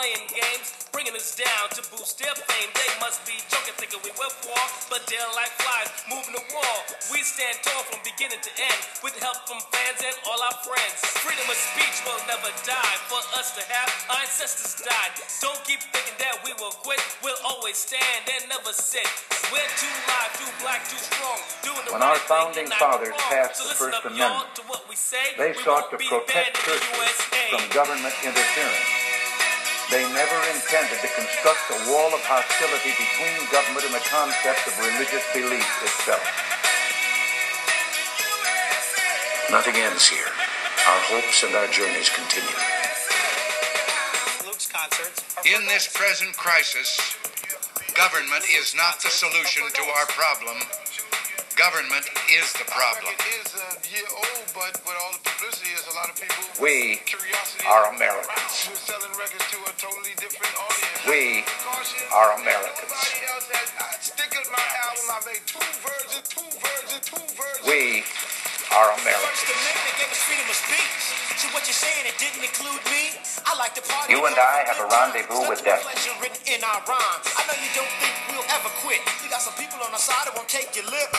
playing games, bringing us down to boost their fame. They must be joking, thinking we were poor, but they're like flies moving the wall. We stand tall from beginning to end, with help from fans and all our friends. Freedom of speech will never die. For us to have, our ancestors died. Don't keep thinking that we will quit. We'll always stand and never sit. We're too live, too black, too strong. When our founding fathers passed the First Amendment, they sought to protect churches from government interference. They never intended to construct a wall of hostility between government and the concept of religious belief itself. Nothing ends here. Our hopes and our journeys continue. In this present crisis, government is not the solution to our problem. Government is the problem. We are Americans. We are Americans. We are Americans. You and I have a rendezvous with death. I know you don't think we'll ever quit. You got some people on our side that won't take your lip.